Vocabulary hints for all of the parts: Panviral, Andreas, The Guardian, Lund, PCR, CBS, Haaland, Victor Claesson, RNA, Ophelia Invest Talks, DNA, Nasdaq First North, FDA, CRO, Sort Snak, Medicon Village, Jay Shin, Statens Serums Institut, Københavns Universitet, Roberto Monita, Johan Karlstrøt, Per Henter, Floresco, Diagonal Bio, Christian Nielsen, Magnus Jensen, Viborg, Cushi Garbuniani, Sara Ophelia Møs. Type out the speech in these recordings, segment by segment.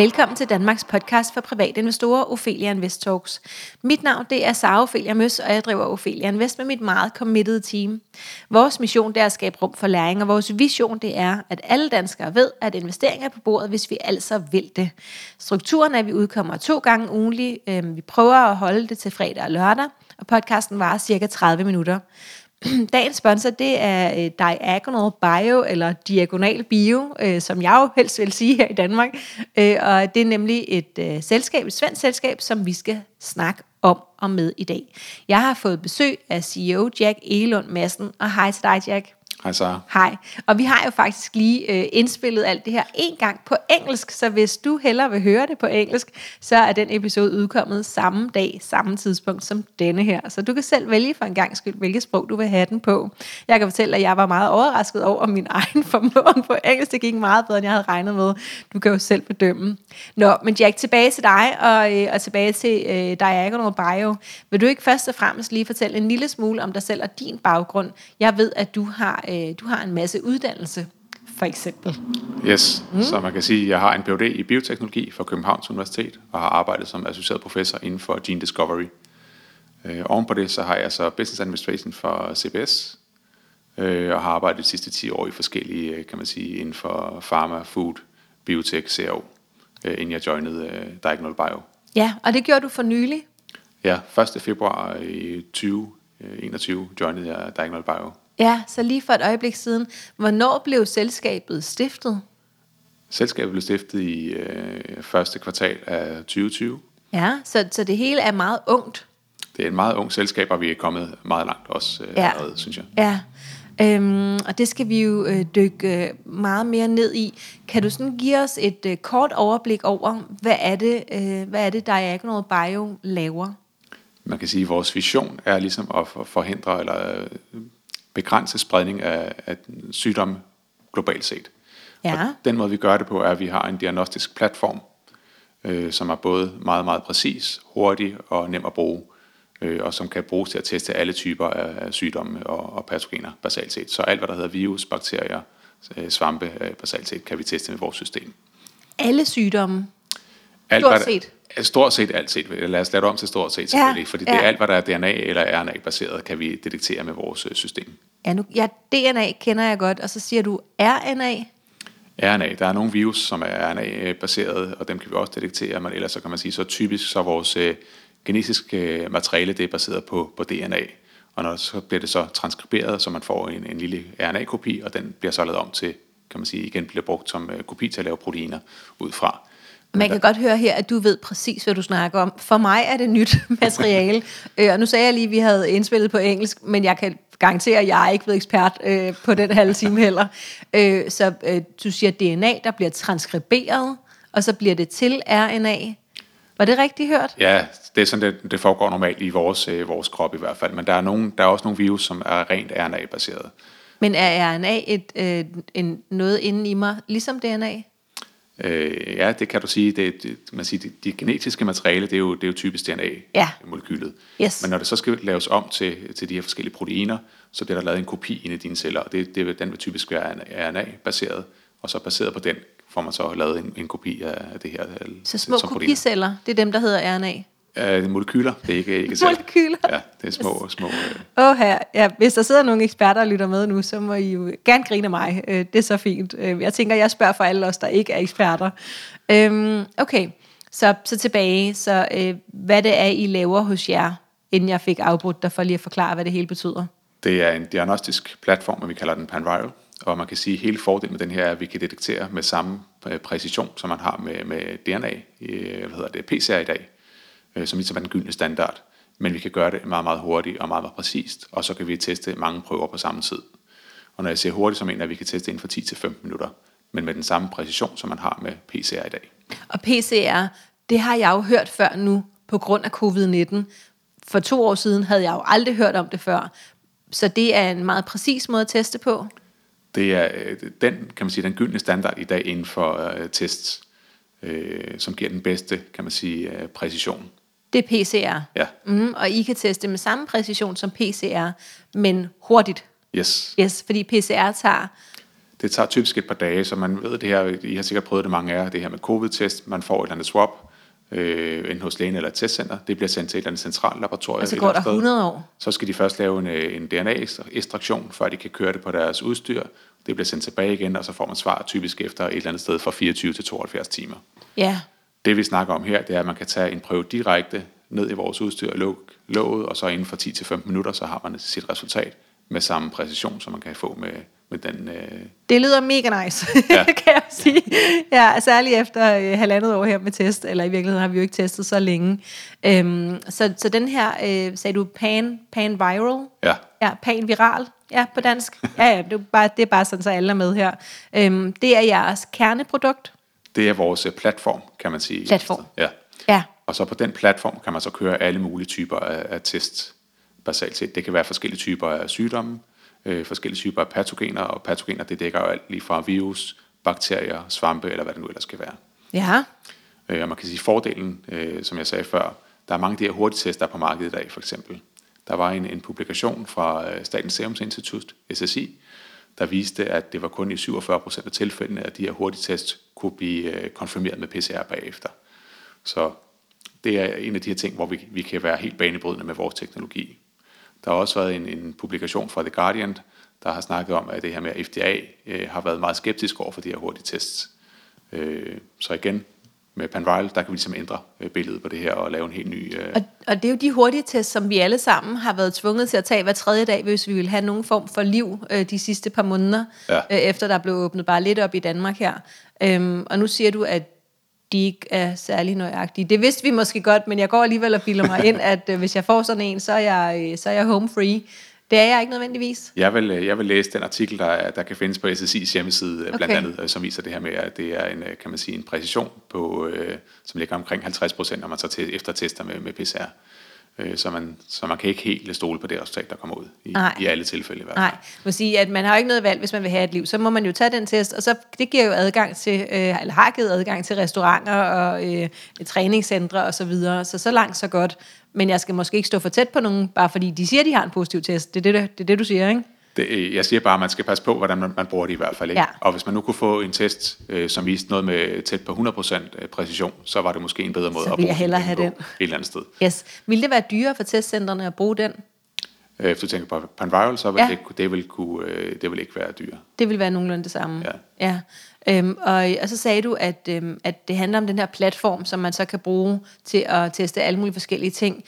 velkommen til Danmarks podcast for private investorer, Ophelia Invest Talks. Mit navn det er Sara Ophelia Møs, og jeg driver Ophelia Invest med mit meget committed team. Vores mission det er at skabe rum for læring, og vores vision det er, at alle danskere ved, at investeringer er på bordet, hvis vi altså vil det. Strukturen er, at vi udkommer 2 gange ugentlig. Vi prøver at holde det til fredag og lørdag, og podcasten varer cirka 30 minutter. Dagens sponsor, det er Diagonal Bio, eller Diagonal Bio, som jeg jo helst vil sige her i Danmark. Og det er nemlig et selskab, et svensk selskab, som vi skal snakke om og med i dag. Jeg har fået besøg af CEO Jack Egelund Madsen, og hej til dig, Jack. Hej, Sara. Hej. Og vi har jo faktisk lige indspillet alt det her en gang på engelsk, så hvis du hellere vil høre det på engelsk, så er den episode udkommet samme dag, samme tidspunkt som denne her. Så du kan selv vælge for en gang skyld, hvilket sprog du vil have den på. Jeg kan fortælle, at jeg var meget overrasket over min egen formåen på engelsk. Det gik meget bedre, end jeg havde regnet med. Du kan jo selv bedømme. Nå, men Jack, tilbage til dig og tilbage til Diagonal Bio. Vil du ikke først og fremmest lige fortælle en lille smule om dig selv og din baggrund? Jeg ved, at du har en masse uddannelse, for eksempel. Yes, så man kan sige, at jeg har en Ph.D. i bioteknologi fra Københavns Universitet, og har arbejdet som associeret professor inden for Gene Discovery. Oven på det, så har jeg så Business Administration for CBS, og har arbejdet de sidste 10 år i forskellige, kan man sige, inden for pharma, food, biotech, CRO, inden jeg joinede Diagonal Bio. Ja, og det gjorde du for nylig? Ja, 1. februar 2021 joinede jeg Diagonal Bio. Ja, så lige for et øjeblik siden. Hvornår blev selskabet stiftet? Selskabet blev stiftet i første kvartal af 2020. Ja, så det hele er meget ungt. Det er et meget ungt selskab, og vi er kommet meget langt også, allerede, synes jeg. Ja, og det skal vi jo dykke meget mere ned i. Kan du sådan give os et kort overblik over, hvad er det Diagonal Bio laver? Man kan sige, at vores vision er ligesom at forhindre eller begrænse spredning af sygdomme globalt set. Ja. Og den måde, vi gør det på, er, at vi har en diagnostisk platform, som er både meget, meget præcis, hurtig og nem at bruge, og som kan bruges til at teste alle typer af sygdomme og patogener basalt set. Så alt, hvad der hedder virus, bakterier, svampe basalt set, kan vi teste med vores system. Alle sygdomme? Stort set? Stort set alt set. Lad os lade det om til stort set selvfølgelig, fordi det er alt, hvad der er DNA eller RNA-baseret, kan vi detektere med vores system. Ja, DNA kender jeg godt, og så siger du RNA? RNA. Der er nogle virus, som er RNA-baseret, og dem kan vi også detektere, men ellers så kan man sige, så typisk så vores genetiske materiale, det er baseret på DNA, og når så bliver det så transkriberet, så man får en lille RNA-kopi, og den bliver så lavet om til, kan man sige, igen bliver brugt som kopi til at lave proteiner ud fra. Man kan godt høre her, at du ved præcis, hvad du snakker om. For mig er det nyt materiale. Og nu sagde jeg lige, at vi havde indspillet på engelsk, men jeg kan garantere, at jeg er ikke blevet ekspert på den halve time heller. Så du siger DNA, der bliver transkriberet, og så bliver det til RNA. Var det rigtigt hørt? Ja, det er sådan, det foregår normalt i vores krop i hvert fald. Men der er også nogle virus, som er rent RNA-baseret. Men er RNA noget inde i mig, ligesom DNA? Ja, det kan du sige. Det genetiske materiale, det er jo typisk DNA-molekylet. Ja. Yes. Men når det så skal laves om til de her forskellige proteiner, så bliver der lavet en kopi inde i dine celler. Den vil typisk være RNA-baseret, og så baseret på den får man så lavet en kopi af det her. Så små kopiceller, det er dem, der hedder RNA? Molekyler, det er ikke celler. Molekyler? Ja, det er små. Hvis der sidder nogle eksperter og lytter med nu, så må I jo gerne grine af mig. Det er så fint. Jeg tænker, jeg spørger for alle os, der ikke er eksperter. Okay, så tilbage. Så hvad det er, I laver hos jer, inden jeg fik afbrudt dig for lige at forklare, hvad det hele betyder? Det er en diagnostisk platform, og vi kalder den Panviral. Og man kan sige, at hele fordelen med den her er, at vi kan detektere med samme præcision, som man har med DNA, PCR i dag, som ligesom er den gyldne standard, men vi kan gøre det meget, meget hurtigt og meget, meget præcist, og så kan vi teste mange prøver på samme tid. Og når jeg siger hurtigt, så mener jeg, at vi kan teste inden for 10-15 minutter, men med den samme præcision, som man har med PCR i dag. Og PCR, det har jeg jo hørt før nu, på grund af covid-19. For 2 år siden havde jeg jo aldrig hørt om det før, så det er en meget præcis måde at teste på. Det er den gyldne standard i dag inden for tests, som giver den bedste, kan man sige, præcision. Det er PCR? Ja. Og I kan teste med samme præcision som PCR, men hurtigt? Yes. Fordi PCR tager Det tager typisk et par dage, så man ved det her, I har sikkert prøvet det mange af jer, det her med covid-test, man får et eller andet swab, enten hos lægen eller et testcenter, det bliver sendt til et eller andet centralt laboratorium. Og så går der 100 år. Så skal de først lave en DNA-ekstraktion, før de kan køre det på deres udstyr. Det bliver sendt tilbage igen, og så får man svar typisk efter et eller andet sted fra 24 til 72 timer. Ja. Det vi snakker om her, det er, at man kan tage en prøve direkte ned i vores udstyr og lukke låget, og så inden for 10-15 minutter, så har man sit resultat med samme præcision, som man kan få med den... Det lyder mega nice, ja. Kan jeg sige. Ja, særligt efter halvandet år her med test, eller i virkeligheden har vi jo ikke testet så længe. Så den her, sagde du, Panviral? Ja. Ja, Panviral, ja, på dansk. Ja, ja, det er bare sådan, så alle er med her. Det er jeres kerneprodukt? Det er vores platform, kan man sige. Platform? Ja. Ja. Og så på den platform kan man så køre alle mulige typer af tests. Basalt set. Det kan være forskellige typer af sygdomme, forskellige typer af patogener, og patogener, det dækker jo alt lige fra virus, bakterier, svampe, eller hvad det nu ellers kan være. Ja. Og man kan sige, fordelen, som jeg sagde før, der er mange af de her hurtigtester på markedet i dag, for eksempel. Der var en publikation fra Statens Serums Institut, SSI, der viste, at det var kun i 47% af tilfældene, at de her hurtigtest kunne blive konfirmeret med PCR bagefter. Så det er en af de her ting, hvor vi kan være helt banebrydende med vores teknologi. Der har også været en publikation fra The Guardian, der har snakket om, at det her med FDA har været meget skeptisk over for de her hurtige tests. Så igen, med Panviral, der kan vi ligesom ændre billedet på det her og lave en helt ny... Og det er jo de hurtige tests, som vi alle sammen har været tvunget til at tage hver tredje dag, hvis vi vil have nogen form for liv de sidste par måneder, efter der blev åbnet bare lidt op i Danmark her. Og nu siger du, at de ikke er særlig nøjagtige. Det vidste vi måske godt, men jeg går alligevel og bilder mig ind, at hvis jeg får sådan en, så er jeg home free. Det er jeg ikke nødvendigvis. Jeg vil læse den artikel, der kan findes på SSI's hjemmeside, okay, blandt andet, som viser det her med, at det er en præcision på, som ligger omkring 50%, når man så eftertester med PCR. Så man kan ikke helt stole på det resultat, der kommer ud i alle tilfælde. Nej, må sige, at man har ikke noget valg, hvis man vil have et liv. Så må man jo tage den test, og så det giver jo adgang til, eller har givet adgang til restauranter og træningscentre og så videre. Så langt, så godt. Men jeg skal måske ikke stå for tæt på nogen, bare fordi de siger, de har en positiv test. Det er det du siger, ikke? Jeg siger bare, at man skal passe på, hvordan man bruger det i hvert fald. Ikke? Ja. Og hvis man nu kunne få en test, som viste noget med tæt på 100% præcision, så var det måske en bedre måde at bruge jeg hellere have den et eller andet sted. Yes. Ville det være dyrere for testcentrene at bruge den? Hvis du tænker på Panviral, så ville det ikke være dyrere. Det vil være nogenlunde det samme. Ja. Og så sagde du, at det handler om den her platform, som man så kan bruge til at teste alle mulige forskellige ting.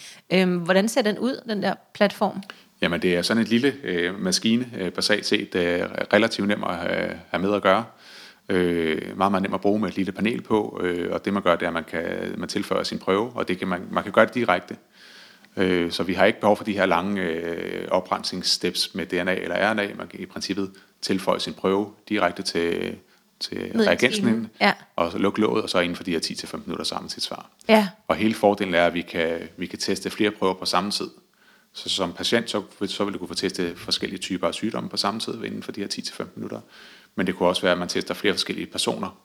Hvordan ser den ud, den der platform? Jamen, det er sådan en lille maskine, basalt set relativt nem at have med at gøre. Meget, meget nem at bruge med et lille panel på, og det man gør, det er, at man tilføjer sin prøve, og det kan man kan gøre det direkte. Så vi har ikke behov for de her lange oprensningssteps med DNA eller RNA. Man kan i princippet tilføje sin prøve direkte til reagensen, ja, og lukke låget, og så inden for de her 10-15 minutter sammen sit svar. Ja. Og hele fordelen er, at vi kan teste flere prøver på samme tid. Så som patient, så vil du kunne få testet forskellige typer af sygdomme på samme tid inden for de her 10-15 minutter. Men det kunne også være, at man tester flere forskellige personer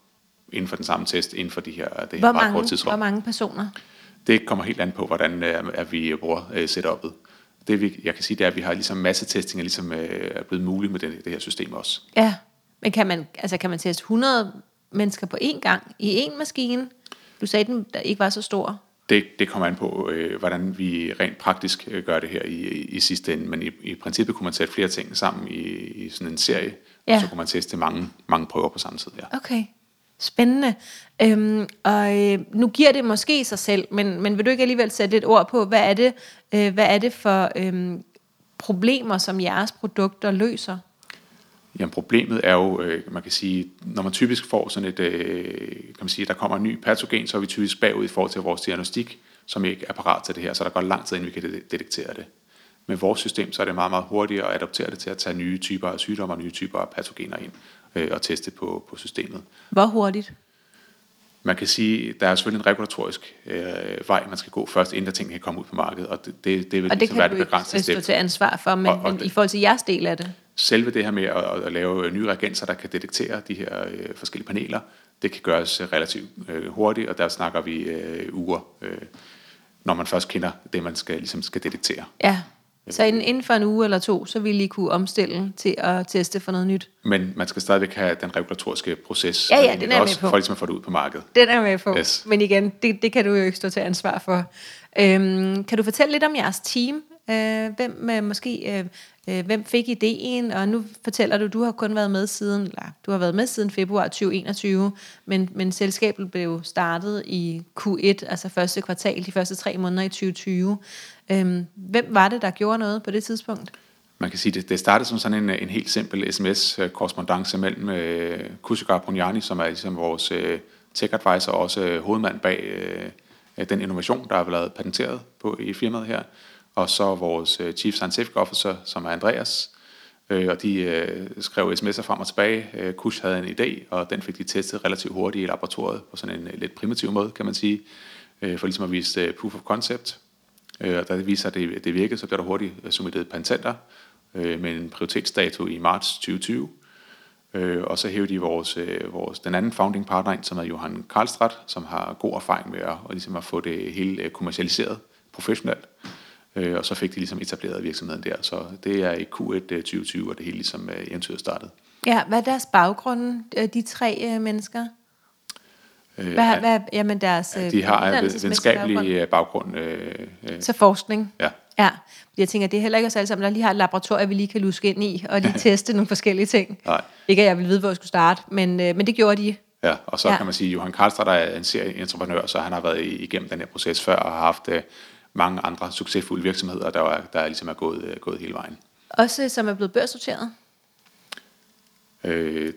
inden for den samme test, inden for det her meget kort tidsrum. Hvor mange personer? Det kommer helt an på, hvordan at vi bruger setup'et. Jeg kan sige, det er, at vi har ligesom massetesting, ligesom er blevet muligt med det her system også. Ja, men kan man teste 100 mennesker på én gang i én maskine? Du sagde, den ikke var så stor. Det kommer an på, hvordan vi rent praktisk gør det her i sidste ende. Men i princippet kunne man sætte flere ting sammen i sådan en serie, ja, og så kunne man teste mange prøver på samme tid. Ja. Okay, spændende. Og nu giver det måske sig selv, men vil du ikke alligevel sætte et ord på, hvad er det for problemer, som jeres produkter løser? Jamen, problemet er jo, man kan sige, når man typisk får sådan et, kan man sige, der kommer en ny patogen, så er vi typisk bagud i forhold til vores diagnostik, som ikke er parat til det her, så der går lang tid, inden vi kan detektere det. Med vores system, så er det meget, meget hurtigere at adoptere det til at tage nye typer af sygdomme og nye typer af patogener ind og teste på systemet. Hvor hurtigt? Man kan sige, der er selvfølgelig en regulatorisk vej, man skal gå først, inden der ting kan komme ud på markedet, og det vil ligesom være det begrænsede step. Og det kan du ikke stå til ansvar for, men i forhold til jeres del af det? Selve det her med at lave nye reagenser, der kan detektere de her forskellige paneler, det kan gøres relativt hurtigt, og der snakker vi uger, når man først kender det, man skal detektere. Ja, Så inden for en uge eller to, så vil I kunne omstille til at teste for noget nyt. Men man skal stadigvæk have den regulatoriske proces. Ja, den er også med på. For ligesom at få det ud på markedet. Den er med på. Yes. Men igen, det kan du jo ikke stå til ansvar for. Kan du fortælle lidt om jeres team? Hvem fik ideen? Og nu fortæller du har kun været med siden februar 2021, men selskabet blev startet i Q1, altså første kvartal, de første 3 måneder i 2020. Hvem var det, der gjorde noget på det tidspunkt? Man kan sige, det startede som sådan en helt simpel sms-korrespondance mellem Cushi Garbuniani, som er ligesom vores tech-advisor og også hovedmand bag den innovation, der er blevet patenteret på i firmaet her, og så vores Chief Scientific Officer, som er Andreas, og de skrev sms'er frem og tilbage. Cush havde en idé, og den fik de testet relativt hurtigt i laboratoriet, på sådan en lidt primitiv måde, kan man sige, for ligesom at vise proof of concept. Og da det viser, at det virkede, så blev der hurtigt submitteret patenter med en prioritetsdato i marts 2020. Og så hævde de vores den anden founding partner ind, som er Johan Karlstrøt, som har god erfaring med at, ligesom at få det hele kommercialiseret professionelt. Og så fik de ligesom etableret virksomheden der. Så det er i Q1 2020, og det hele ligesom eventyret startede. Ja, hvad er deres baggrunde, de tre mennesker? Jamen deres, de har videnskabelig baggrund. Så forskning? Ja. Ja, jeg tænker, det er heller ikke os alle sammen, der lige har et laboratorium, vi lige kan luske ind i, og lige teste nogle forskellige ting. Nej. Ikke at jeg ville vide, hvor jeg skulle starte, men det gjorde de. Ja, og så kan man sige, at Johan Karlstrøt er en serieentreprenør, så han har været igennem den her proces før, og har haft mange andre succesfulde virksomheder, der ligesom er gået hele vejen. Også som er blevet børsnoteret?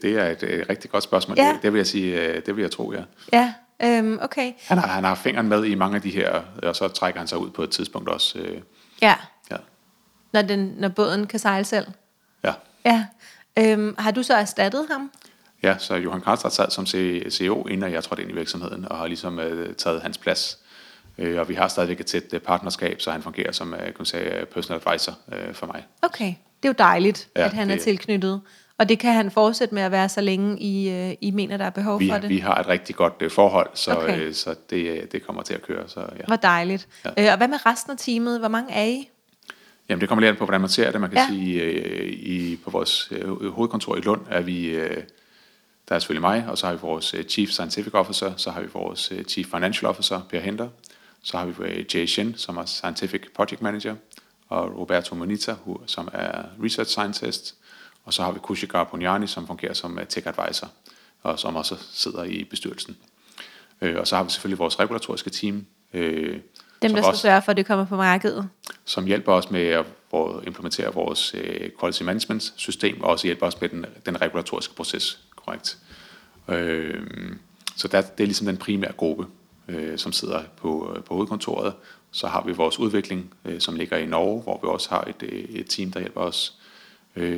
Det er et rigtig godt spørgsmål. Ja. Det vil jeg sige, det vil jeg tro, ja. Ja. Okay. Han har fingeren med i mange af de her, og så trækker han sig ud på et tidspunkt også. Ja. Når båden kan sejle selv? Ja. Har du så erstattet ham? Ja, så Johan Karlstrøt sad som CEO, inden jeg trådte ind i virksomheden, og har ligesom taget hans plads. Og vi har stadigvæk et tæt partnerskab, så han fungerer som personal advisor for mig. Okay, det er jo dejligt, at han er tilknyttet. Og det kan han fortsætte med at være, så længe I mener, der er behov for det? Vi har et rigtig godt forhold, så det kommer til at køre. Så, ja. Hvor dejligt. Ja. Og hvad med resten af teamet? Hvor mange er I? Jamen, det kommer lidt an på, hvordan man ser det. Man kan sige, på vores hovedkontor i Lund er vi... Der er selvfølgelig mig, og så har vi vores Chief Scientific Officer, så har vi vores Chief Financial Officer, Per Henter, så har vi Jay Shin, som er Scientific Project Manager, og Roberto Monita, som er Research Scientist, og så har vi Cushi Garbuniani, som fungerer som Tech Advisor, og som også sidder i bestyrelsen. Og så har vi selvfølgelig vores regulatoriske team. Dem, der skal sørge for, at det kommer på markedet. Som hjælper os med at implementere vores quality management system, og også hjælper os med den regulatoriske proces. Korrekt. Så det er ligesom den primære gruppe, som sidder på hovedkontoret. Så har vi vores udvikling, som ligger i Norge, hvor vi også har et team, der hjælper os.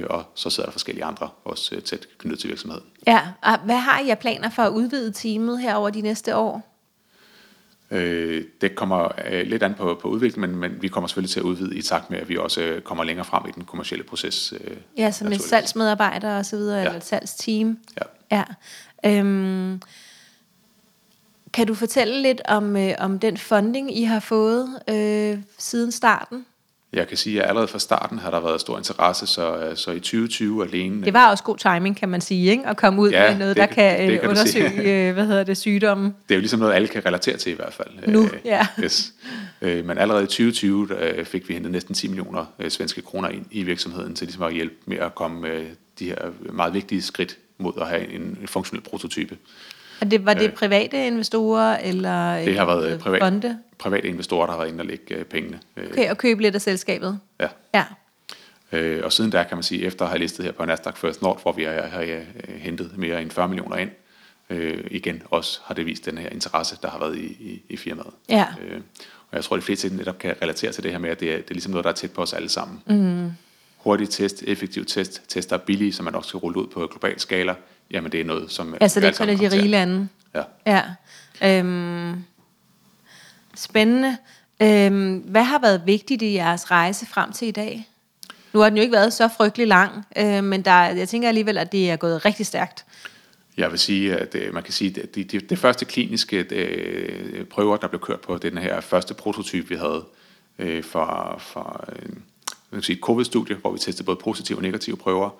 Og så sidder der forskellige andre, også tæt knyttet til virksomheden. Ja, og hvad har I af planer for at udvide teamet her over de næste år? Det kommer lidt an på udviklingen, men vi kommer selvfølgelig til at udvide i takt med, at vi også kommer længere frem i den kommercielle proces. Ja, som med salgsmedarbejdere og så videre, eller et salgsteam. Ja. Kan du fortælle lidt om den funding, I har fået siden starten? Jeg kan sige, at allerede fra starten har der været stor interesse, så i 2020 alene... Det var også god timing, kan man sige, ikke? At komme ud med noget, der kan undersøge sygdommen. Det er jo ligesom noget, alle kan relatere til i hvert fald. Nu, ja. Yes. Men allerede i 2020 fik vi hentet næsten 10 millioner svenske kroner ind i virksomheden til ligesom at hjælpe med at komme de her meget vigtige skridt mod at have en funktionel prototype. Og var det private investorer, eller fonde? Det har været private investorer, der har været inde og lægge pengene. Okay, og købe lidt af selskabet? Ja. Og siden der, kan man sige, efter at have listet her på Nasdaq First North, hvor vi har hentet mere end 40 millioner ind, igen også har det vist den her interesse, der har været i firmaet. Ja. Og jeg tror, de fleste netop kan relatere til det her med, at det er ligesom noget, der er tæt på os alle sammen. Mm. Hurtig test, effektiv test, tester billige, som man også skal rulle ud på global skala. Jamen, det er noget, som... Altså, det er de rige lande. Ja. Spændende. Hvad har været vigtigt i jeres rejse frem til i dag? Nu har den jo ikke været så frygtelig lang, men jeg tænker alligevel, at det er gået rigtig stærkt. Jeg vil sige, at man kan sige, at det første kliniske prøver, der blev kørt på den her første prototype, vi havde for man sige, et covid-studie, hvor vi testede både positive og negative prøver,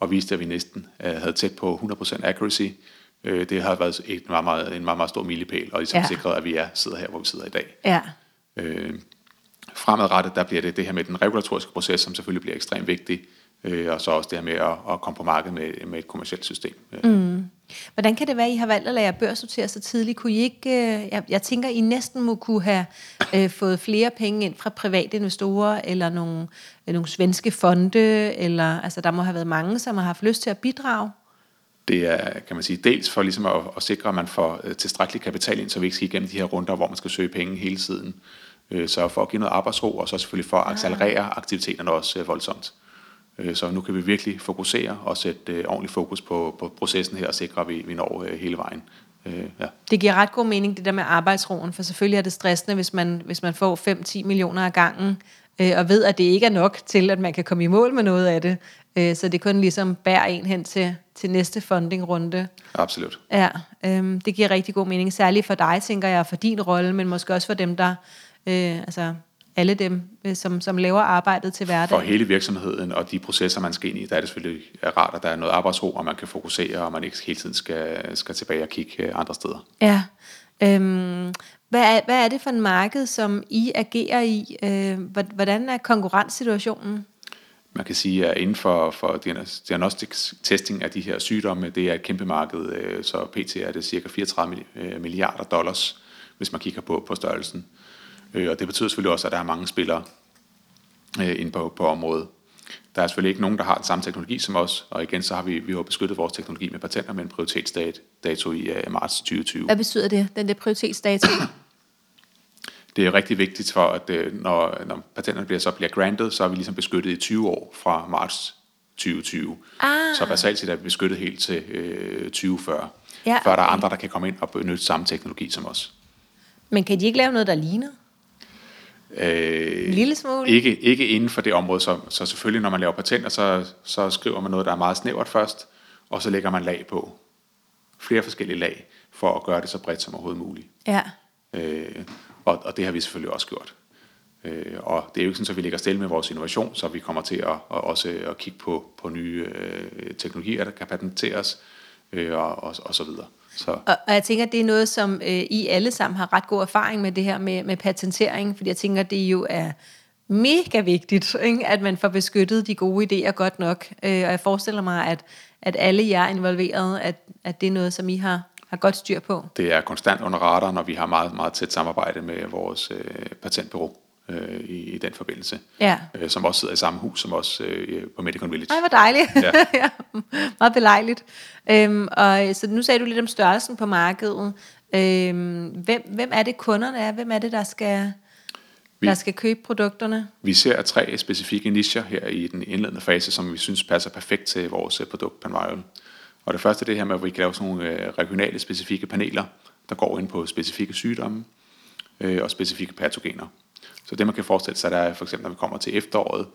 og viste, at vi næsten havde tæt på 100% accuracy. Det har været en meget, meget stor milepæl, og ligesom sikret, at vi sidder her, hvor vi sidder i dag. Ja. Fremadrettet, der bliver det her med den regulatoriske proces, som selvfølgelig bliver ekstremt vigtig, og så også det her med at komme på markedet med et kommercielt system. Mm. Hvordan kan det være, I har valgt at lade jer børsnotere så tidligt? Kunne I ikke, jeg tænker, I næsten må kunne have fået flere penge ind fra private investorer, eller nogle svenske fonde, eller altså, der må have været mange, som har haft lyst til at bidrage. Det er, kan man sige, dels for ligesom at sikre, at man får tilstrækkelig kapital ind, så vi ikke skal igennem de her runder, hvor man skal søge penge hele tiden. Så for at give noget arbejdsro, og så selvfølgelig for at accelerere aktiviteterne også voldsomt. Så nu kan vi virkelig fokusere og sætte ordentlig fokus på processen her og sikre, at vi når hele vejen. Ja. Det giver ret god mening, det der med arbejdsroen, for selvfølgelig er det stressende, hvis man får 5-10 millioner af gangen, og ved, at det ikke er nok til, at man kan komme i mål med noget af det. Så det kun ligesom bærer en hen til næste fundingrunde. Absolut. Ja, det giver rigtig god mening, særligt for dig, tænker jeg, for din rolle, men måske også for dem, der... altså alle dem, som laver arbejdet til hverdag. For hele virksomheden og de processer, man skal ind i, der er det selvfølgelig rart, at der er noget arbejdsro, og man kan fokusere, og man ikke hele tiden skal tilbage og kigge andre steder. Ja. Hvad er det for en marked, som I agerer i? Hvordan er konkurrencesituationen? Man kan sige, at inden for diagnostisk testing af de her sygdomme, det er et kæmpe marked, så pt. Er det cirka 34 milliarder dollars, hvis man kigger på størrelsen. Og det betyder selvfølgelig også, at der er mange spillere inde på området. Der er selvfølgelig ikke nogen, der har den samme teknologi som os, og igen så har vi jo beskyttet vores teknologi med patenter med en prioritetsdato i marts 2020. Hvad betyder det, den der prioritetsdato? Det er rigtig vigtigt for, at når patenterne bliver granted, så er vi ligesom beskyttet i 20 år fra marts 2020. Så basalt set er vi beskyttet helt til 2040, før der er andre, der kan komme ind og benytte samme teknologi som os. Men kan de ikke lave noget, der ligner? En lille smule. Ikke inden for det område, så selvfølgelig når man laver patenter, så skriver man noget, der er meget snævert først, og så lægger man lag på. Flere forskellige lag, for at gøre det så bredt som overhovedet muligt. Ja. Og det har vi selvfølgelig også gjort. Og det er jo ikke sådan, så vi ligger stille med vores innovation, så vi kommer til at også kigge på nye teknologier, der kan patenteres, og så videre. Og jeg tænker, det er noget, som I alle sammen har ret god erfaring med, det her med patentering, fordi jeg tænker, det jo er mega vigtigt, ikke? At man får beskyttet de gode idéer godt nok. Og jeg forestiller mig, at alle jer er involveret, at det er noget, som I har godt styr på. Det er konstant under radaren, og vi har meget, meget tæt samarbejde med vores patentbureau i den forbindelse, som også sidder i samme hus som os på Medicon Village. Ej, hvor dejligt. Ja. Meget belejligt. Og så nu sagde du lidt om størrelsen på markedet. Hvem er det, kunderne er? Hvem er det, der skal købe produkterne? Vi ser 3 specifikke nicher her i den indledende fase, som vi synes passer perfekt til vores produkt Panviral. Og det første er det her med, at vi kan lave sådan nogle regionale specifikke paneler, der går ind på specifikke sygdomme og specifikke patogener. Så det, man kan forestille sig, der er for eksempel, når vi kommer til efteråret,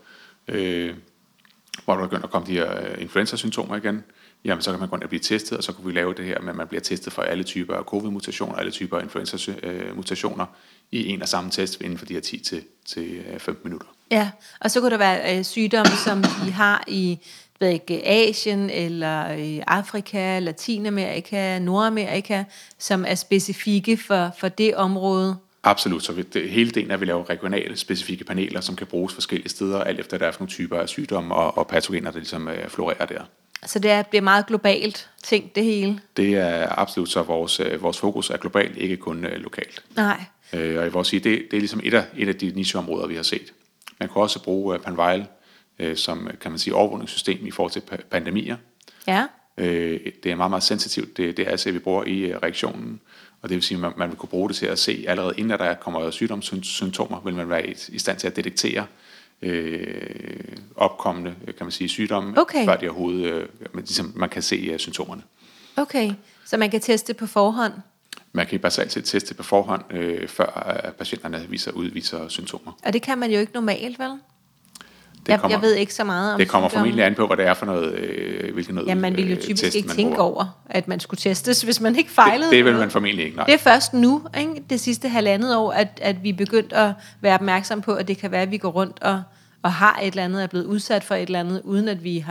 hvor der begynder at komme de her influenza-symptomer igen, jamen så kan man gå ind og blive testet, og så kunne vi lave det her med, at man bliver testet for alle typer af covid-mutationer, alle typer af influenza-mutationer i en og samme test inden for de her 10-15 minutter. Ja, og så kunne der være sygdomme, som de har i Asien, eller i Afrika, Latinamerika, Nordamerika, som er specifikke for det område. Absolut, så hele delen er, at vi laver regionale, specifikke paneler, som kan bruges forskellige steder, alt efter, der er nogle typer af sygdomme og patogener, der ligesom florerer der. Så det bliver meget globalt tænkt, det hele? Det er absolut, så vores fokus er globalt, ikke kun lokalt. Nej. Og jeg vil også sige, det er ligesom et af de nicheområder, vi har set. Man kan også bruge Panviral som, kan man sige, overvågningssystem i forhold til pandemier. Ja. Det er meget, meget sensitivt, det er, vi bruger i reaktionen. Og det vil sige, at man vil kunne bruge det til at se, allerede inden der kommer sygdomssymptomer, vil man være i stand til at detektere opkommende, kan man sige, sygdomme, før de overhovedet, ligesom man kan se symptomerne. Okay, så man kan teste på forhånd? Man kan basalt set teste på forhånd, før patienterne udviser symptomer. Og det kan man jo ikke normalt, vel? Jeg ved ikke så meget om det. Det kommer formentlig an på, hvad det er for noget, hvilket noget test, man bruger. Ja, man ville jo typisk ikke tænke over, at man skulle testes, hvis man ikke fejlede. Det vil man formentlig ikke, nej. Det er først nu, ikke? Det sidste halvandet år, at vi begyndte at være opmærksom på, at det kan være, at vi går rundt og og har et eller andet, er blevet udsat for et eller andet, uden at vi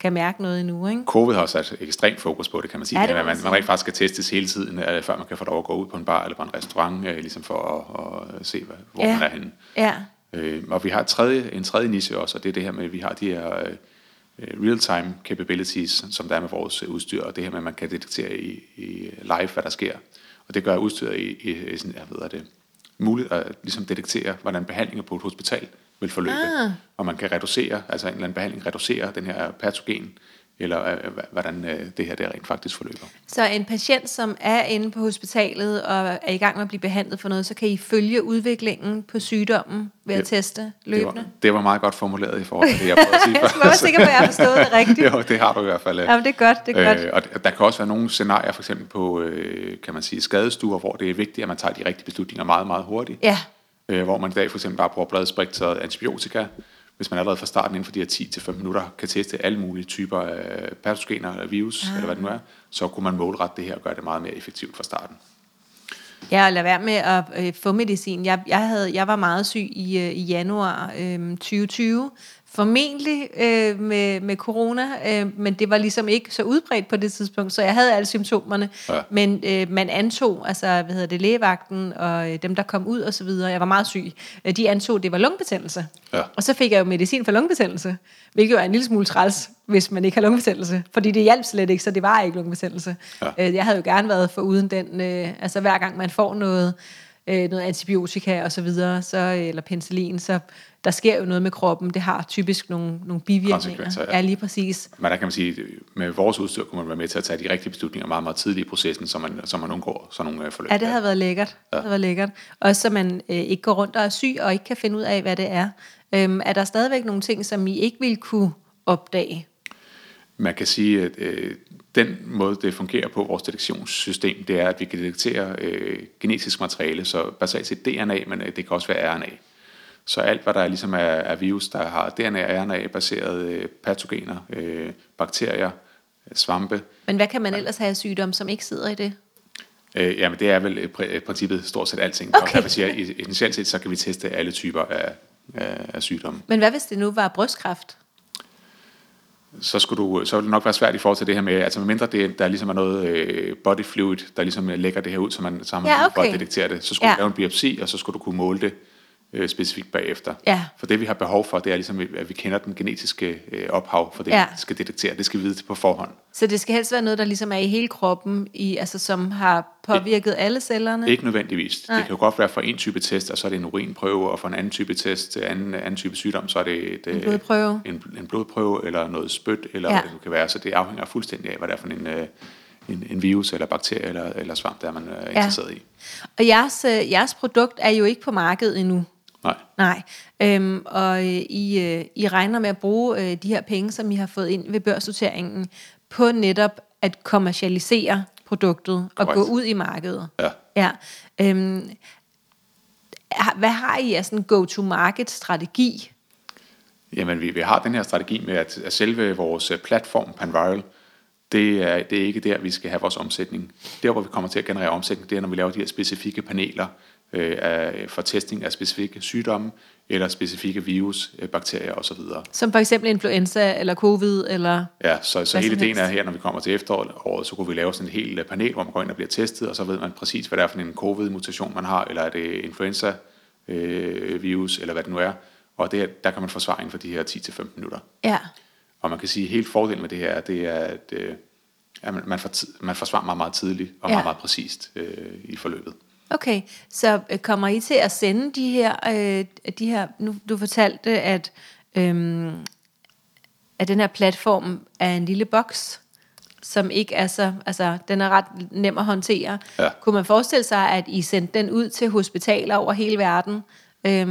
kan mærke noget endnu, ikke? Covid har sat ekstremt fokus på det, kan man sige. Det man rent faktisk skal testes hele tiden, før man kan få lov at gå ud på en bar eller på en restaurant, ligesom for at se, hvor man er henne. Ja. Og vi har en tredje niche også, og det er det her med, at vi har de her real-time capabilities, som der er med vores udstyr, og det her med, at man kan detektere i live, hvad der sker. Og det gør udstyret i sådan, muligt at ligesom detektere, hvordan behandlinger på et hospital vil forløbe, og man kan reducere, altså en eller anden behandling reducere den her patogen, eller hvordan det her der rent faktisk forløber. Så en patient, som er inde på hospitalet og er i gang med at blive behandlet for noget, så kan I følge udviklingen på sygdommen ved at teste løbende? Det var meget godt formuleret i forhold til det, jeg prøvede at sige. Jeg var også sikker på, at jeg har forstået det rigtigt. Jo, det har du i hvert fald. Jamen, det er godt, det er godt. Og der kan også være nogle scenarier, for eksempel på, kan man sige, skadestuer, hvor det er vigtigt, at man tager de rigtige beslutninger meget, meget hurtigt. Ja. Hvor man i dag for eksempel bare bruger bladsprit og antibiotika, hvis man allerede fra starten inden for de her 10-15 minutter kan teste alle mulige typer af patogener eller virus, eller hvad det nu er, så kunne man målrette det her og gøre det meget mere effektivt fra starten. Ja, og lad være med at få medicin. Jeg var meget syg i januar 2020, formentlig med corona, men det var ligesom ikke så udbredt på det tidspunkt, så jeg havde alle symptomerne, men man antog, altså lægevagten og dem, der kom ud og så videre, jeg var meget syg, de antog, det var lungebetændelse, og så fik jeg jo medicin for lungebetændelse, hvilket jo er en lille smule træls, hvis man ikke har lungebetændelse, fordi det hjalp slet ikke, så det var ikke lungebetændelse. Jeg havde jo gerne været foruden den, altså hver gang man får noget antibiotika og så videre, eller penicillin, så der sker jo noget med kroppen. Det har typisk nogle bivirkninger. Ja. Ja, lige præcis. Men der kan man sige, med vores udstyr kunne man være med til at tage de rigtige beslutninger meget, meget tidligt i processen, så man undgår sådan nogle forløb. Ja, det havde været lækkert. Ja. Det havde været lækkert. Også så man ikke går rundt og er syg og ikke kan finde ud af, hvad det er. Er der stadigvæk nogle ting, som I ikke ville kunne opdage? Man kan sige, at den måde, det fungerer på vores detektionssystem, det er, at vi kan detektere genetisk materiale, så basalt set DNA, men det kan også være RNA. Så alt, hvad der ligesom er virus, der har DNA, RNA-baserede patogener, bakterier, svampe. Men hvad kan man ellers have af sygdom, som ikke sidder i det? Jamen, det er vel princippet stort set alting. Okay. Og essentielt set, så kan vi teste alle typer af sygdomme. Men hvad hvis det nu var brystkræft? Så vil det nok være svært i forhold til det her med, altså medmindre der ligesom er noget body fluid, der ligesom lægger det her ud, så man for at detektere det. Så skulle du lave en biopsi, og så skulle du kunne måle det specifikt bagefter. Ja. For det vi har behov for, det er ligesom, at vi kender den genetiske ophav for det, vi skal detektere. Det skal vi vide på forhånd. Så det skal helst være noget, der ligesom er i hele kroppen, som har påvirket alle cellerne? Ikke nødvendigvis. Nej. Det kan jo godt være for en type test, og så er det en urinprøve, og for en anden type test, anden type sygdom, så er det en blodprøve. En blodprøve, eller noget spyt, eller hvad det kan være. Så det afhænger fuldstændig af, hvad det er for en virus eller bakterie eller svamp, der man er interesseret i. Og jeres produkt er jo ikke på markedet endnu. Nej. Og I regner med at bruge de her penge, som I har fået ind ved børsnoteringen, på netop at kommercialisere produktet og gå ud i markedet. Ja. Hvad har I af sådan en go-to-market-strategi? Jamen, vi har den her strategi med, at selve vores platform, Panviral, det er ikke der, vi skal have vores omsætning. Der, hvor vi kommer til at generere omsætning, det er, når vi laver de her specifikke paneler, for testing af specifikke sygdomme eller specifikke virus, bakterier osv. Som for eksempel influenza eller covid eller... Ja, så hele ideen er her, når vi kommer til efteråret, så kunne vi lave sådan et helt panel, hvor man går ind og bliver testet, og så ved man præcis, hvad det er for en covid-mutation, man har, eller er det influenza-virus, eller hvad det nu er. Og der kan man få svar inden for de her 10-15 minutter. Ja. Og man kan sige, at hele fordelen med det her, det er, at man får svar meget, meget tidligt og meget, meget præcist i forløbet. Okay, så kommer I til at sende de her nu du fortalte, at den her platform er en lille boks, som ikke er så, altså den er ret nem at håndtere. Ja. Kunne man forestille sig, at I sendte den ud til hospitaler over hele verden,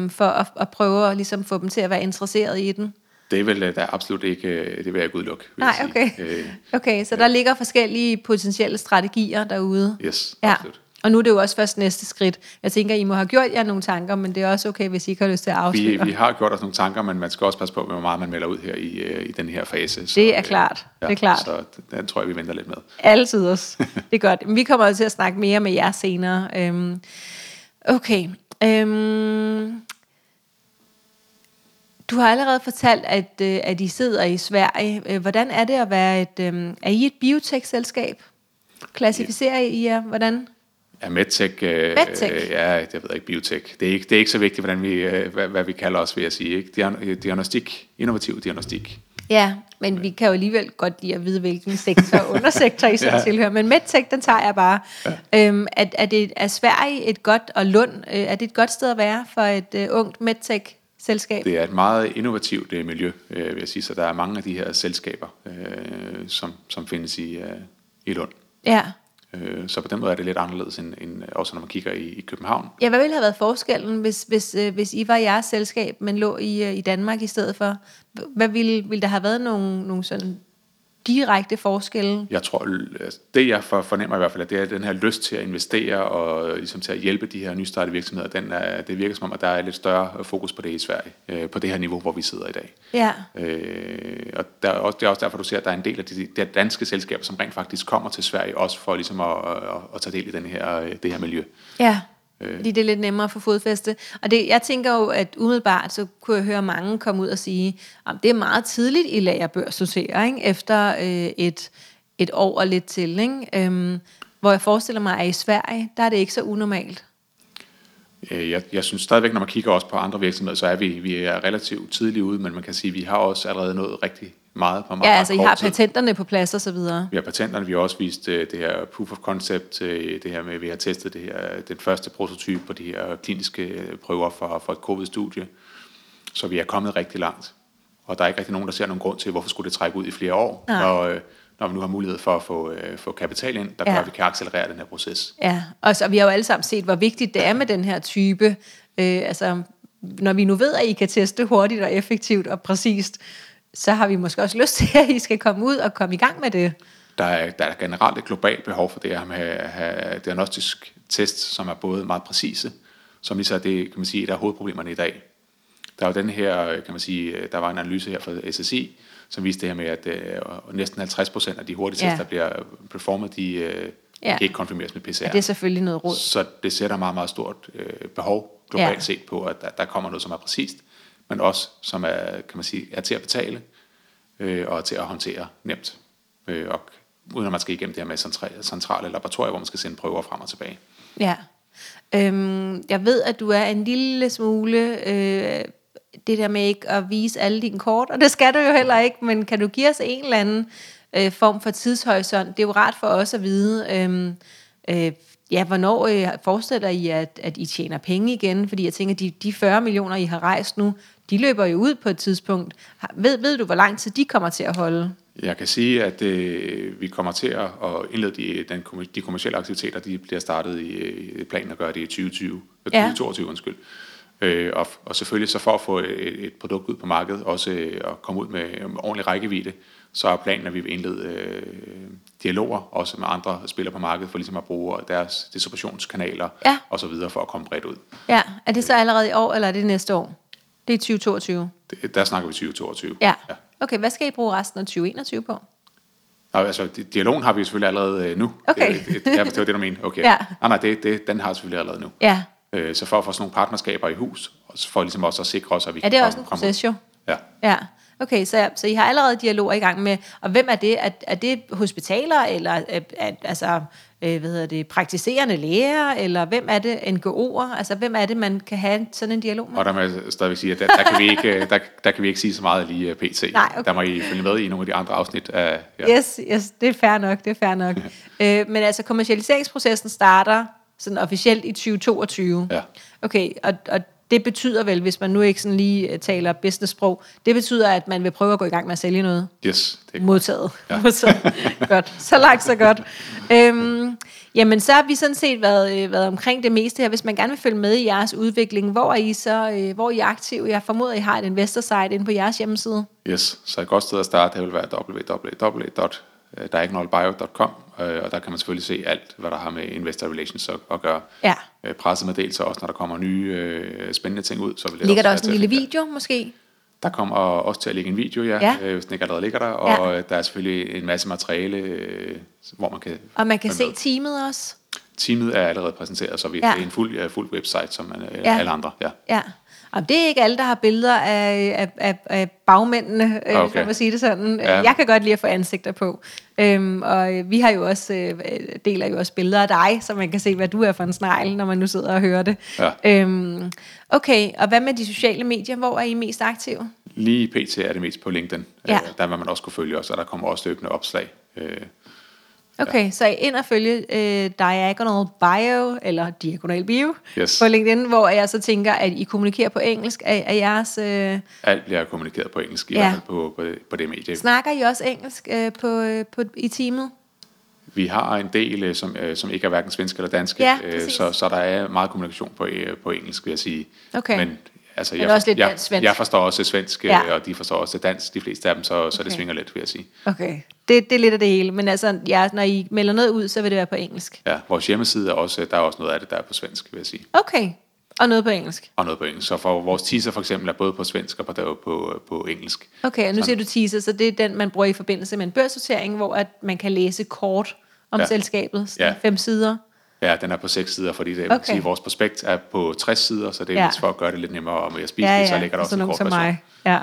for at prøve at ligesom få dem til at være interesseret i den? Det vil der absolut ikke, det vil jeg ikke udelukke. Nej, okay. Okay, så der ligger forskellige potentielle strategier derude. Yes, absolut. Og nu er det jo også først næste skridt. Jeg tænker, I må have gjort jer nogle tanker, men det er også okay, hvis I ikke har lyst til at afsløre. Vi har gjort os nogle tanker, men man skal også passe på, hvor meget man melder ud her i den her fase. Så, det er klart. Ja, det er klart. Så den tror jeg, vi venter lidt med. Altid også. Det er godt. Vi kommer også til at snakke mere med jer senere. Okay. Du har allerede fortalt, at I sidder i Sverige. Hvordan er det at være er I et biotech-selskab? Klassificerer I jer? Hvordan? Ja, medtech. Ja, jeg ved ikke, biotech. Det er ikke så vigtigt, hvordan hvad vi kalder os, vil jeg sige. Ikke? Diagnostik, innovativ diagnostik. Ja, men vi kan jo alligevel godt lide at vide, hvilken sektor og undersektor I så tilhører. Men medtech, den tager jeg bare. Ja. Er Sverige et godt, og Lund, er det et godt sted at være for et ungt medtech? Selskab. Det er et meget innovativt miljø, vil jeg sige, så der er mange af de her selskaber, som findes i Lund. Ja. Så på den måde er det lidt anderledes, end også når man kigger i København. Ja, hvad ville have været forskellen, hvis I var jeres selskab, men lå i Danmark i stedet for? Hvad ville der have været nogle sådan direkte forskelle? Jeg tror, det jeg fornemmer i hvert fald, at det er den her lyst til at investere og ligesom til at hjælpe de her nystartede virksomheder. Det virker som om, at der er lidt større fokus på det i Sverige, på det her niveau, hvor vi sidder i dag. Ja. Og det er også derfor, du ser, at der er en del af de danske selskaber, som rent faktisk kommer til Sverige, også for ligesom at tage del i det her miljø. Ja. Fordi det er lidt nemmere at få fodfæste. Og det, jeg tænker jo, at umiddelbart, så kunne jeg høre mange komme ud og sige, at det er meget tidligt, I lader jer børsnotere, ikke? Efter et år og lidt til. Ikke? Hvor jeg forestiller mig, at i Sverige, der er det ikke så unormalt. Jeg synes stadigvæk, når man kigger også på andre virksomheder, så er vi er relativt tidligt ude, men man kan sige, at vi har også allerede nået rigtig meget på meget. Ja, altså I har patenterne på plads og så videre. Vi har patenterne, vi har også vist det her proof of concept, det her med, at vi har testet det her, den første prototype på de her kliniske prøver for et covid-studie, så vi er kommet rigtig langt. Og der er ikke rigtig nogen, der ser nogen grund til, hvorfor skulle det trække ud i flere år, når vi nu har mulighed for at få kapital ind, der gør, at vi kan accelerere den her proces. Ja, og vi har jo alle sammen set, hvor vigtigt det er med den her type, altså når vi nu ved, at I kan teste hurtigt og effektivt og præcist, så har vi måske også lyst til, at I skal komme ud og komme i gang med det. Der er generelt et globalt behov for det her med at have diagnostisk test, som er både meget præcise, som lige så er det, kan man sige, der er hovedproblemerne i dag. Der er jo den her, kan man sige, der var en analyse her fra SSI, som viste det her med, at næsten 50% af de hurtige tests, der bliver performet, de kan ikke konfirmeres med PCR. Ja, det er selvfølgelig noget råd. Så det sætter meget, meget stort behov globalt set på, at der kommer noget, som er præcist, men også, som er, kan man sige, er til at betale og til at håndtere nemt. Og uden at man skal igennem det her med centrale laboratorier, hvor man skal sende prøver frem og tilbage. Ja. Jeg ved, at du er en lille smule... det der med ikke at vise alle dine kort, og det skal du jo heller ikke, men kan du give os en eller anden form for tidshorisont? Det er jo rart for os at vide, hvornår forestiller I, at I tjener penge igen? Fordi jeg tænker, de 40 millioner, I har rejst nu, de løber jo ud på et tidspunkt. Ved du, hvor lang tid de kommer til at holde? Jeg kan sige, at vi kommer til at indlede de kommercielle aktiviteter, de bliver startet i planen at gøre det i 2022, undskyld. Og selvfølgelig så for at få et produkt ud på markedet, også at komme ud med ordentlig rækkevidde, så er planen, at vi vil indlede dialoger, også med andre spillere på markedet, for ligesom at bruge deres distributionskanaler og så videre for at komme bredt ud. Ja, er det så allerede i år, eller er det næste år? Det er 2022? Der snakker vi 2022. Ja. Okay, hvad skal I bruge resten af 2021 på? Altså, dialogen har vi selvfølgelig allerede nu. Okay. Jeg forstår det, du mener. Okay. Ja. Nej, den har vi selvfølgelig allerede nu. Ja. Så for at få sådan nogle partnerskaber i hus, for ligesom også at sikre os, at vi kan komme ud. Er det også en proces jo? Ja. Okay, så I har allerede dialoger i gang med, og hvem er det? Er det hospitaler, eller praktiserende læger, eller hvem er det, NGO'er? Altså, hvem er det, man kan have sådan en dialog med? Og der må jeg stadigvæk sige, at der kan vi ikke sige så meget lige pt. Nej, okay. Der må I følge med i nogle af de andre afsnit. Yes, det er fair nok, men altså, kommercialiseringsprocessen starter... sådan officielt i 2022. Ja. Okay, og det betyder vel, hvis man nu ikke sådan lige taler business-sprog, det betyder, at man vil prøve at gå i gang med at sælge noget? Yes. Det er modtaget. Ja. Modtaget. Godt. Så langt, så godt. Jamen, så har vi sådan set været omkring det meste her. Hvis man gerne vil følge med i jeres udvikling, hvor er I aktive? Jeg formoder, I har et investor-site inde på jeres hjemmeside. Yes, så et godt sted at starte, det vil være www.diagonalbio.com, og der kan man selvfølgelig se alt, hvad der har med investor relations at gøre. Ja. Pressemeddelelser også, når der kommer nye spændende ting ud. Så vil ligger der også en lille video, måske? Der kommer også til at ligge en video, hvis den ikke allerede ligger der, og der er selvfølgelig en masse materiale, hvor man kan... Og man kan se teamet også? Teamet er allerede præsenteret, så vi er en fuld website, som alle andre. Ja. Jamen, det er ikke alle, der har billeder af bagmændene, okay, hvis man må sige det sådan. Ja. Jeg kan godt lide at få ansigter på. Og vi har jo også, deler jo også billeder af dig, så man kan se, hvad du er for en snegl, når man nu sidder og hører det. Ja. Okay, og hvad med de sociale medier? Hvor er I mest aktive? Lige pt. Er det mest på LinkedIn. Ja. Der vil man også kunne følge os, og der kommer også løbende opslag. Okay, så ind og følge Diagonal Bio, eller Diagonal Bio, yes, på LinkedIn, hvor jeg så tænker, at I kommunikerer på engelsk af jeres... Alt bliver kommunikeret på engelsk, i hvert fald på det medie. Snakker I også engelsk i teamet? Vi har en del, som ikke er hverken svensk eller dansk, så der er meget kommunikation på engelsk, vil jeg sige. Okay. Men altså, jeg forstår også svensk, og de forstår også dansk, de fleste af dem, så det svinger lidt, vil jeg sige. Okay, det er lidt af det hele, men altså, når I melder noget ud, så vil det være på engelsk. Ja, vores hjemmeside er også noget af det, der er på svensk, vil jeg sige. Okay, og noget på engelsk? Og noget på engelsk, så for vores teaser for eksempel er både på svensk og på engelsk. Okay, og nu siger du teaser, så det er den, man bruger i forbindelse med en børsnotering, hvor at man kan læse kort om selskabet, 5 sider. Ja, den er på 6 sider, fordi det, man sige, vores prospekt er på 60 sider, så det er for at gøre det lidt nemmere, og med at spise det, så ligger der også en kort version. Ja.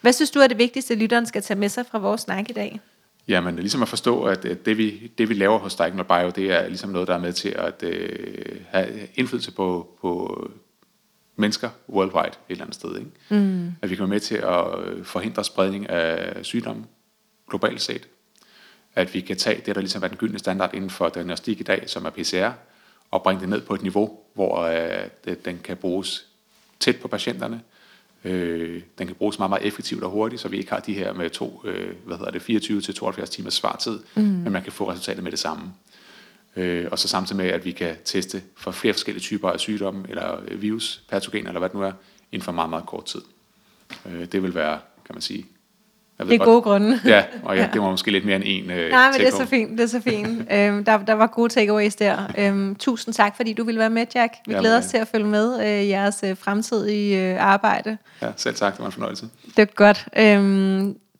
Hvad synes du er det vigtigste, lytteren skal tage med sig fra vores snak i dag? Jamen, ligesom at forstå, at det vi laver hos Diagonal Bio, det er ligesom noget, der er med til at have indflydelse på mennesker worldwide et eller andet sted. Ikke? Mm. At vi kan være med til at forhindre spredning af sygdomme globalt set. At vi kan tage det, der ligesom er den gyldne standard inden for diagnostik i dag, som er PCR, og bringe det ned på et niveau, hvor den kan bruges tæt på patienterne. Den kan bruges meget, meget effektivt og hurtigt, så vi ikke har de her med 24-72 timers svartid, men man kan få resultatet med det samme. Og så samtidig med, at vi kan teste for flere forskellige typer af sygdomme, eller virus, patogener, eller hvad det nu er, inden for meget, meget kort tid. Det vil være, kan man sige... Det er gode grunde. Ja, og det var måske lidt mere end en takeaway. Nej, men det er så fint, det er så fint. Der var gode takeaways der. Tusind tak, fordi du ville være med, Jack. Vi glæder os til at følge med jeres fremtidige arbejde. Ja, selv tak, det var en fornøjelse. Det er godt.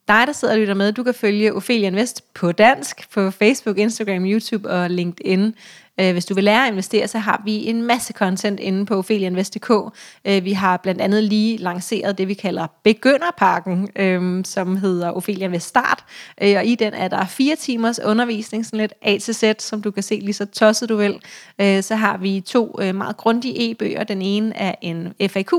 Dig, der sidder og lytter med, du kan følge Ophelia Invest på dansk, på Facebook, Instagram, YouTube og LinkedIn. Hvis du vil lære at investere, så har vi en masse content inde på opheliainvest.dk. Vi har blandt andet lige lanceret det, vi kalder begynderpakken, som hedder Ophelia Invest Start. Og i den er der 4 timers undervisning, sådan lidt A til Z, som du kan se lige så tosset du vil. Så har vi 2 meget grundige e-bøger. Den ene er en FAQ,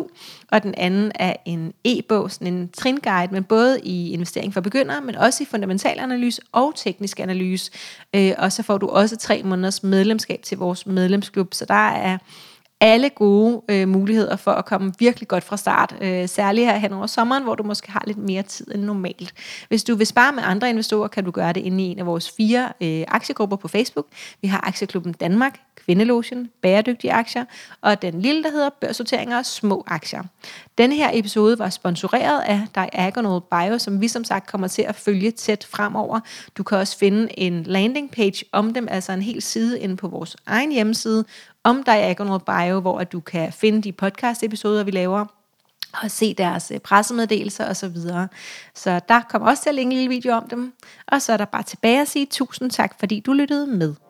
og den anden er en e-bog, sådan en tringuide, men både i investering for begyndere, men også i fundamental analyse og teknisk analyse. Og så får du også 3 måneders medlemskab til vores medlemsklub, så der er alle gode muligheder for at komme virkelig godt fra start, særligt her hen over sommeren, hvor du måske har lidt mere tid end normalt. Hvis du vil spare med andre investorer, kan du gøre det inde i en af vores 4 aktiegrupper på Facebook. Vi har Aktieklubben Danmark, Kvindelogen, Bæredygtige Aktier, og den lille, der hedder Børsnoteringer og Små Aktier. Denne her episode var sponsoreret af Diagonal Bio, som vi som sagt kommer til at følge tæt fremover. Du kan også finde en landing page om dem, altså en hel side inde på vores egen hjemmeside, om Diagonal Bio, hvor du kan finde de podcast-episoder, vi laver, og se deres pressemeddelelser osv. Så der kommer også til at længe en lille video om dem. Og så er der bare tilbage at sige tusind tak, fordi du lyttede med.